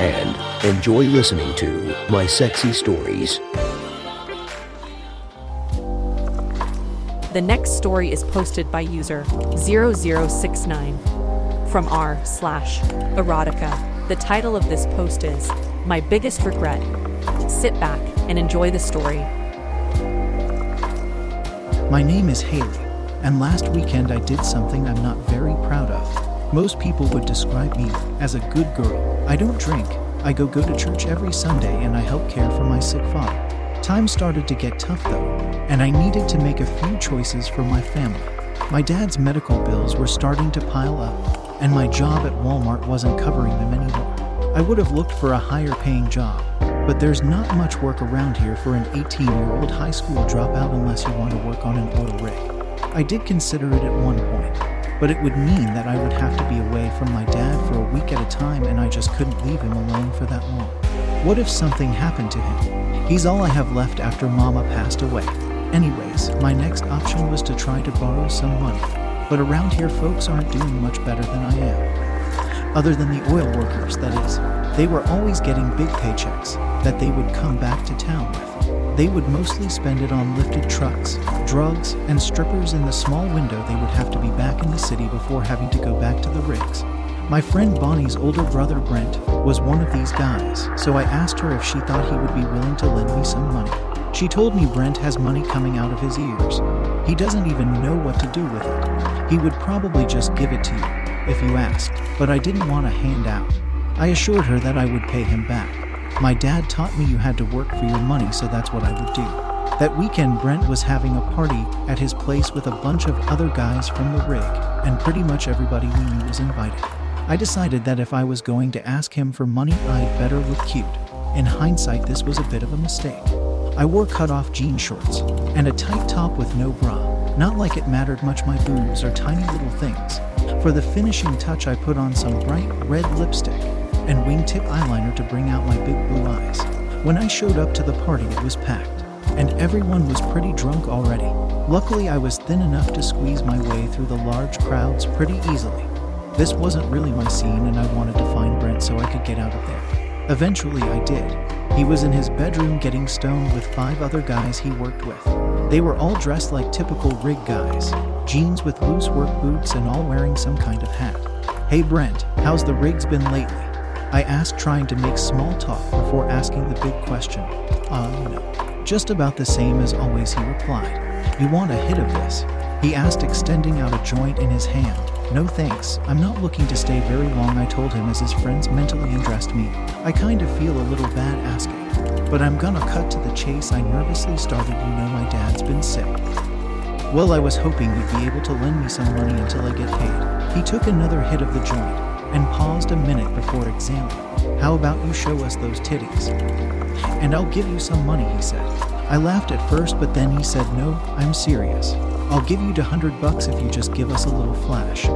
And enjoy listening to My Sexy Stories. The next story is posted by user 0069 from r/erotica. The title of this post is My Biggest Regret. Sit back and enjoy the story. My name is Haley, and last weekend I did something I'm not very proud of. Most people would describe me as a good girl. I don't drink, I go to church every Sunday, and I help care for my sick father. Time started to get tough though, and I needed to make a few choices for my family. My dad's medical bills were starting to pile up, and my job at Walmart wasn't covering them anymore. I would have looked for a higher paying job, but there's not much work around here for an 18-year-old high school dropout unless you want to work on an oil rig. I did consider it at one point, but it would mean that I would have to be away from my dad for a week at a time, and I just couldn't leave him alone for that long. What if something happened to him? He's all I have left after Mama passed away. Anyways, my next option was to try to borrow some money, but around here folks aren't doing much better than I am. Other than the oil workers, that is. They were always getting big paychecks that they would come back to town with. They would mostly spend it on lifted trucks, drugs, and strippers. In the small window they would have to be back in the city before having to go back to the rigs. My friend Bonnie's older brother Brent was one of these guys, so I asked her if she thought he would be willing to lend me some money. She told me Brent has money coming out of his ears. He doesn't even know what to do with it. He would probably just give it to you if you asked, but I didn't want a handout. I assured her that I would pay him back. My dad taught me you had to work for your money, so that's what I would do. That weekend Brent was having a party at his place with a bunch of other guys from the rig, and pretty much everybody we knew was invited. I decided that if I was going to ask him for money, I'd better look cute. In hindsight, this was a bit of a mistake. I wore cut-off jean shorts and a tight top with no bra. Not like it mattered much my boobs or tiny little things. For the finishing touch, I put on some bright red lipstick and wingtip eyeliner to bring out my big blue eyes. When I showed up to the party, it was packed, and everyone was pretty drunk already. Luckily, I was thin enough to squeeze my way through the large crowds pretty easily. This wasn't really my scene, and I wanted to find Brent so I could get out of there. Eventually, I did. He was in his bedroom getting stoned with 5 other guys he worked with. They were all dressed like typical rig guys, jeans with loose work boots, and all wearing some kind of hat. Hey Brent, how's the rigs been lately? I asked, trying to make small talk before asking the big question. No. Just about the same as always, he replied. You want a hit of this? He asked, extending out a joint in his hand. No thanks, I'm not looking to stay very long, I told him as his friends mentally undressed me. I kind of feel a little bad asking, but I'm gonna cut to the chase. I nervously started, my dad's been sick. Well, I was hoping you'd be able to lend me some money until I get paid. He took another hit of the joint and paused a minute before examining. How about you show us those titties? And I'll give you some money, he said. I laughed at first, but then he said, no, I'm serious. I'll give you $200 if you just give us a little flash.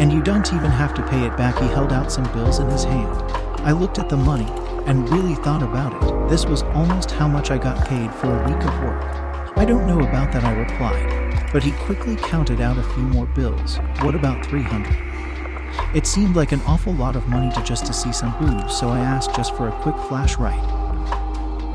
And you don't even have to pay it back. He held out some bills in his hand. I looked at the money and really thought about it. This was almost how much I got paid for a week of work. I don't know about that, I replied, but he quickly counted out a few more bills. What about 300? It seemed like an awful lot of money just to see some boobs, so I asked just for a quick flash, right?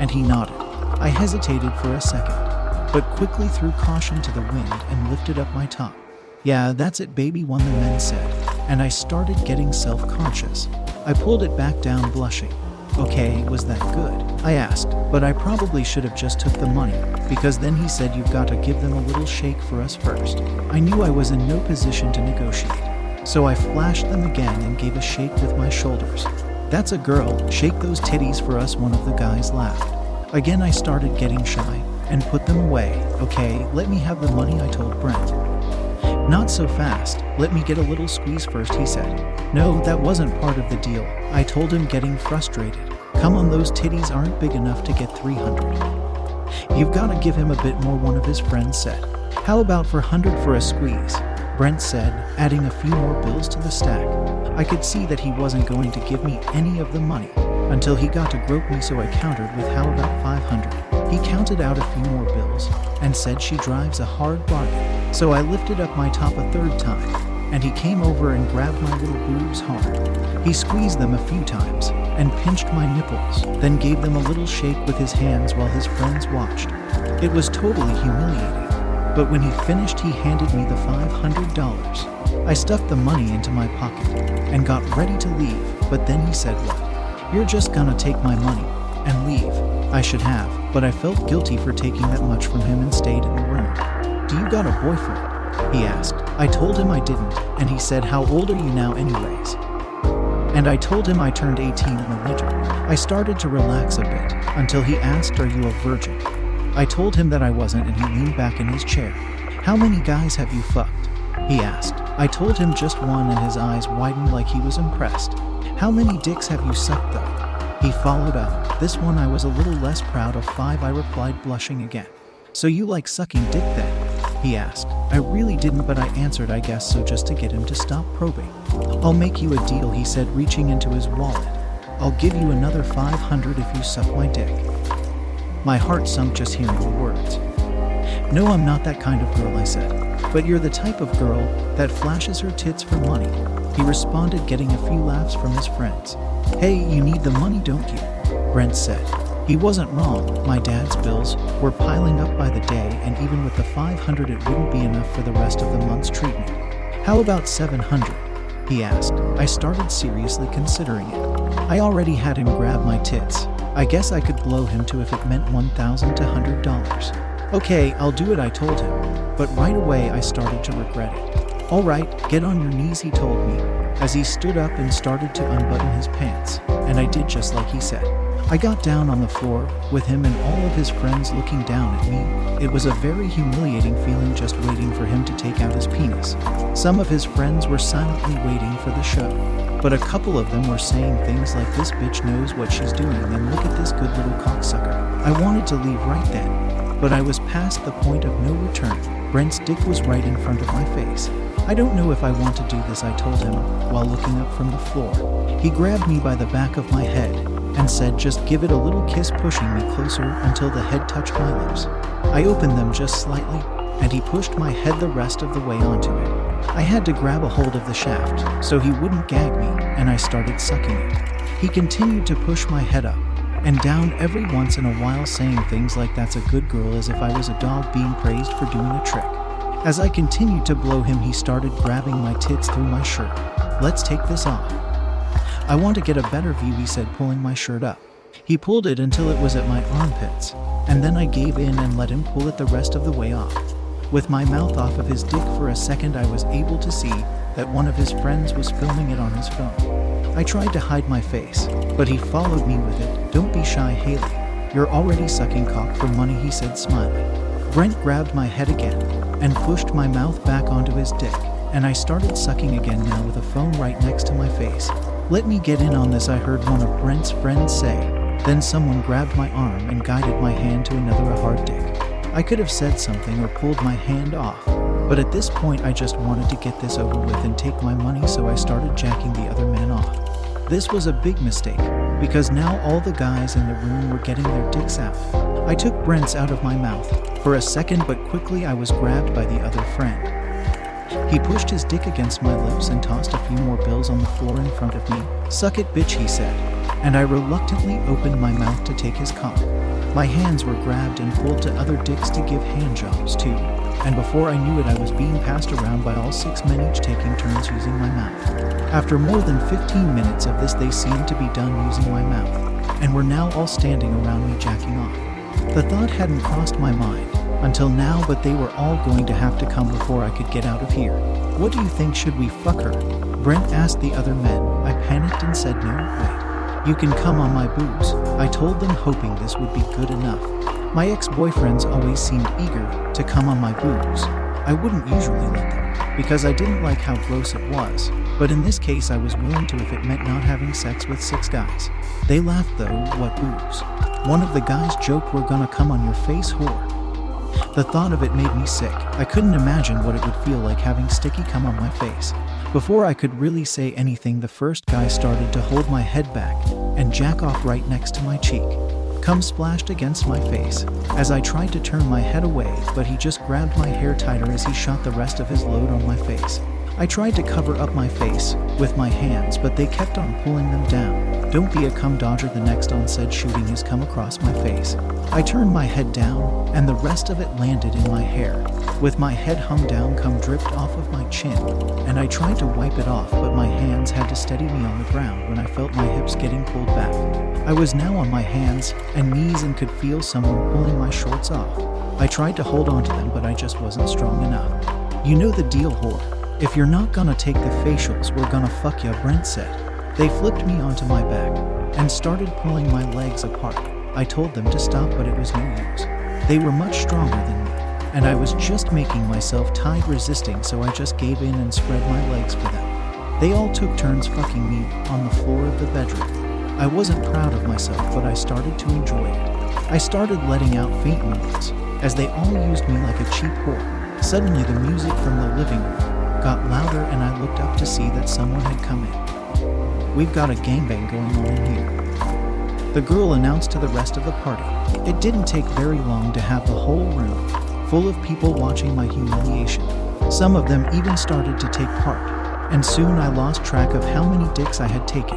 And he nodded. I hesitated for a second, but quickly threw caution to the wind and lifted up my top. Yeah, that's it, baby one, the men said, and I started getting self-conscious. I pulled it back down, blushing. Okay, was that good? I asked, but I probably should have just took the money, because then he said, you've got to give them a little shake for us first. I knew I was in no position to negotiate, so I flashed them again and gave a shake with my shoulders. That's a girl, shake those titties for us, one of the guys laughed. Again, I started getting shy and put them away. Okay, let me have the money, I told Brent. Not so fast, let me get a little squeeze first, he said. No, that wasn't part of the deal, I told him, getting frustrated. Come on, those titties aren't big enough to get 300. You've got to give him a bit more, one of his friends said. How about for 100 for a squeeze? Brent said, adding a few more bills to the stack. I could see that he wasn't going to give me any of the money until he got to grope me, so I countered with how about 500. He counted out a few more bills and said she drives a hard bargain. So I lifted up my top a third time, and he came over and grabbed my little boobs hard. He squeezed them a few times and pinched my nipples, then gave them a little shake with his hands while his friends watched. It was totally humiliating, but when he finished, he handed me the $500. I stuffed the money into my pocket and got ready to leave, but then he said, "Look, you're just gonna take my money and leave." I should have, but I felt guilty for taking that much from him and stayed in the room. "Do you got a boyfriend?" he asked. I told him I didn't, and he said, "How old are you now anyways?" And I told him I turned 18 in the winter. I started to relax a bit until he asked, "Are you a virgin?" I told him that I wasn't, and he leaned back in his chair. "How many guys have you fucked?" he asked. I told him just one, and his eyes widened like he was impressed. "How many dicks have you sucked though?" he followed up. "This one I was a little less proud of, 5 I replied, blushing again. "So you like sucking dick then?" he asked. I really didn't, but I answered, "I guess so," just to get him to stop probing. "I'll make you a deal," he said, reaching into his wallet. "I'll give you another 500 if you suck my dick." My heart sunk just hearing the words. "No, I'm not that kind of girl," I said. "But you're the type of girl that flashes her tits for money," he responded, getting a few laughs from his friends. "Hey, you need the money, don't you?" Brent said. He wasn't wrong. My dad's bills were piling up by the day, and even with the 500 it wouldn't be enough for the rest of the month's treatment. "How about 700? he asked. I started seriously considering it. I already had him grab my tits. I guess I could blow him too if it meant $1,000 to $100. "Okay, I'll do it," I told him, but right away I started to regret it. "All right, get on your knees," he told me, as he stood up and started to unbutton his pants, and I did just like he said. I got down on the floor with him and all of his friends looking down at me. It was a very humiliating feeling just waiting for him to take out his penis. Some of his friends were silently waiting for the show, but a couple of them were saying things like, "This bitch knows what she's doing, and look at this good little cocksucker." I wanted to leave right then, but I was past the point of no return. Brent's dick was right in front of my face. "I don't know if I want to do this," I told him while looking up from the floor. He grabbed me by the back of my head and said, "Just give it a little kiss," pushing me closer until the head touched my lips. I opened them just slightly, and he pushed my head the rest of the way onto it. I had to grab a hold of the shaft so he wouldn't gag me, and I started sucking it. He continued to push my head up and down every once in a while, saying things like, "That's a good girl," as if I was a dog being praised for doing a trick. As I continued to blow him, he started grabbing my tits through my shirt. "Let's take this off. I want to get a better view," he said, pulling my shirt up. He pulled it until it was at my armpits, and then I gave in and let him pull it the rest of the way off. With my mouth off of his dick for a second, I was able to see that one of his friends was filming it on his phone. I tried to hide my face, but he followed me with it. "Don't be shy, Haley. You're already sucking cock for money," he said, smiling. Brent grabbed my head again and pushed my mouth back onto his dick, and I started sucking again, now with a phone right next to my face. "Let me get in on this," I heard one of Brent's friends say. Then someone grabbed my arm and guided my hand to another hard dick. I could have said something or pulled my hand off, but at this point I just wanted to get this over with and take my money, so I started jacking the other man off. This was a big mistake, because now all the guys in the room were getting their dicks out. I took Brent's out of my mouth for a second, but quickly I was grabbed by the other friend. He pushed his dick against my lips and tossed a few more bills on the floor in front of me. "Suck it, bitch," he said, and I reluctantly opened my mouth to take his cock. My hands were grabbed and pulled to other dicks to give handjobs to, and before I knew it I was being passed around by all 6 men, each taking turns using my mouth. After more than 15 minutes of this, they seemed to be done using my mouth, and were now all standing around me jacking off. The thought hadn't crossed my mind until now, but they were all going to have to come before I could get out of here. "What do you think, should we fuck her?" Brent asked the other men. I panicked and said, "No, wait. You can come on my boobs," I told them, hoping this would be good enough. My ex-boyfriends always seemed eager to come on my boobs. I wouldn't usually let them, because I didn't like how gross it was, But in this case, I was willing to if it meant not having sex with 6 guys. They laughed though, what booze. One of the guys joked, "We're gonna come on your face, whore." The thought of it made me sick. I couldn't imagine what it would feel like having sticky cum on my face. Before I could really say anything, the first guy started to hold my head back and jack off right next to my cheek. Cum splashed against my face as I tried to turn my head away, but he just grabbed my hair tighter as he shot the rest of his load on my face. I tried to cover up my face with my hands, but they kept on pulling them down. "Don't be a cum dodger," the next on said, shooting his cum across my face. I turned my head down, and the rest of it landed in my hair. With my head hung down, cum dripped off of my chin, and I tried to wipe it off, but my hands had to steady me on the ground when I felt my hips getting pulled back. I was now on my hands and knees and could feel someone pulling my shorts off. I tried to hold onto them, but I just wasn't strong enough. "You know the deal, whore. If you're not gonna take the facials, we're gonna fuck ya," Brent said. They flipped me onto my back and started pulling my legs apart. I told them to stop, but it was no use. They were much stronger than me, and I was just making myself tired resisting, so I just gave in and spread my legs for them. They all took turns fucking me on the floor of the bedroom. I wasn't proud of myself, but I started to enjoy it. I started letting out faint moans as they all used me like a cheap whore. Suddenly the music from the living room got louder, and I looked up to see that someone had come in. "We've got a gangbang going on in here," the girl announced to the rest of the party. It didn't take very long to have the whole room full of people watching my humiliation. Some of them even started to take part, and soon I lost track of how many dicks I had taken.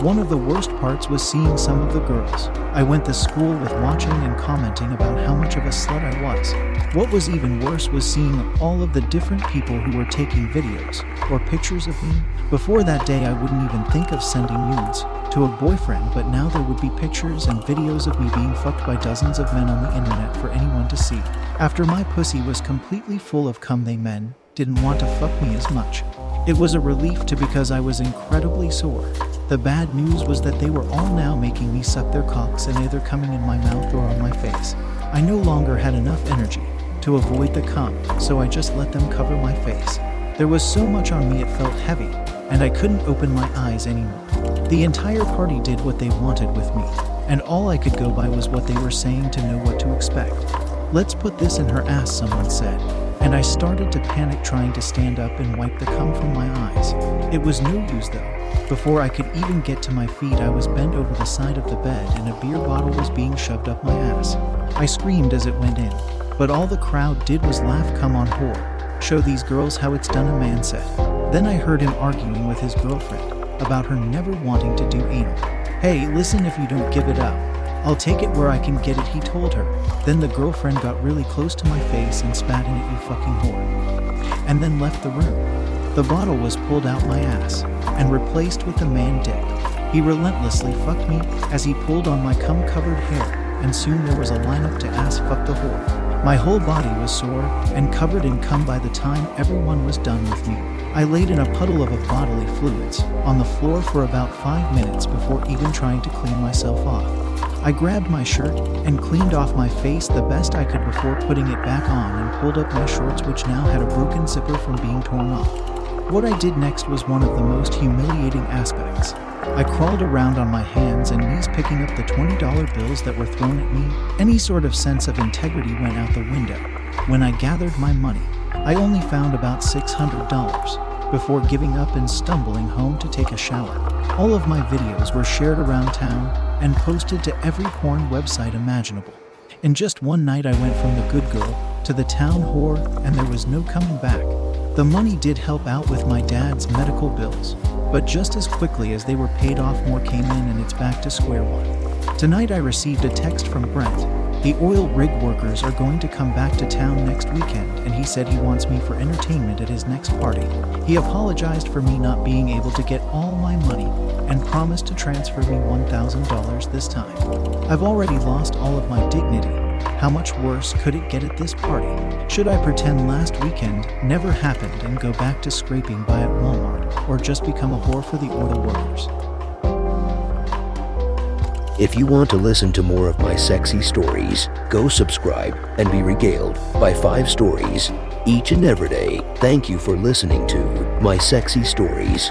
One of the worst parts was seeing some of the girls I went to school with watching and commenting about how much of a slut I was. What was even worse was seeing all of the different people who were taking videos or pictures of me. Before that day, I wouldn't even think of sending nudes to a boyfriend, but now there would be pictures and videos of me being fucked by dozens of men on the internet for anyone to see. After my pussy was completely full of cum, they men didn't want to fuck me as much. It was a relief too, because I was incredibly sore. The bad news was that they were all now making me suck their cocks and either coming in my mouth or on my face. I no longer had enough energy to avoid the cum, so I just let them cover my face. There was so much on me it felt heavy, and I couldn't open my eyes anymore. The entire party did what they wanted with me, and all I could go by was what they were saying to know what to expect. "Let's put this in her ass," someone said. And I started to panic, trying to stand up and wipe the cum from my eyes. It was no use though. Before I could even get to my feet, I was bent over the side of the bed and a beer bottle was being shoved up my ass. I screamed as it went in, but all the crowd did was laugh. "Come on, whore. Show these girls how it's done," a man said. Then I heard him arguing with his girlfriend about her never wanting to do anal. "Hey, listen, if you don't give it up, I'll take it where I can get it," he told her. Then the girlfriend got really close to my face and spat in it, "You fucking whore," and then left the room. The bottle was pulled out my ass and replaced with the man dick. He relentlessly fucked me as he pulled on my cum-covered hair, and soon there was a lineup to ass fuck the whore. My whole body was sore and covered in cum by the time everyone was done with me. I laid in a puddle of bodily fluids on the floor for about 5 minutes before even trying to clean myself off. I grabbed my shirt and cleaned off my face the best I could before putting it back on and pulled up my shorts, which now had a broken zipper from being torn off. What I did next was one of the most humiliating aspects. I crawled around on my hands and knees picking up the $20 bills that were thrown at me. Any sort of sense of integrity went out the window. When I gathered my money, I only found about $600 before giving up and stumbling home to take a shower. All of my videos were shared around town and posted to every porn website imaginable. In just one night, I went from the good girl to the town whore, and there was no coming back. The money did help out with my dad's medical bills, but just as quickly as they were paid off, more came in, and it's back to square one. Tonight I received a text from Brent. The oil rig workers are going to come back to town next weekend, and he said he wants me for entertainment at his next party. He apologized for me not being able to get all my money and promised to transfer me $1,000 this time. I've already lost all of my dignity. How much worse could it get at this party? Should I pretend last weekend never happened and go back to scraping by at Walmart, or just become a whore for the oil workers? If you want to listen to more of my sexy stories, go subscribe and be regaled by 5 stories each and every day. Thank you for listening to My Sexy Stories.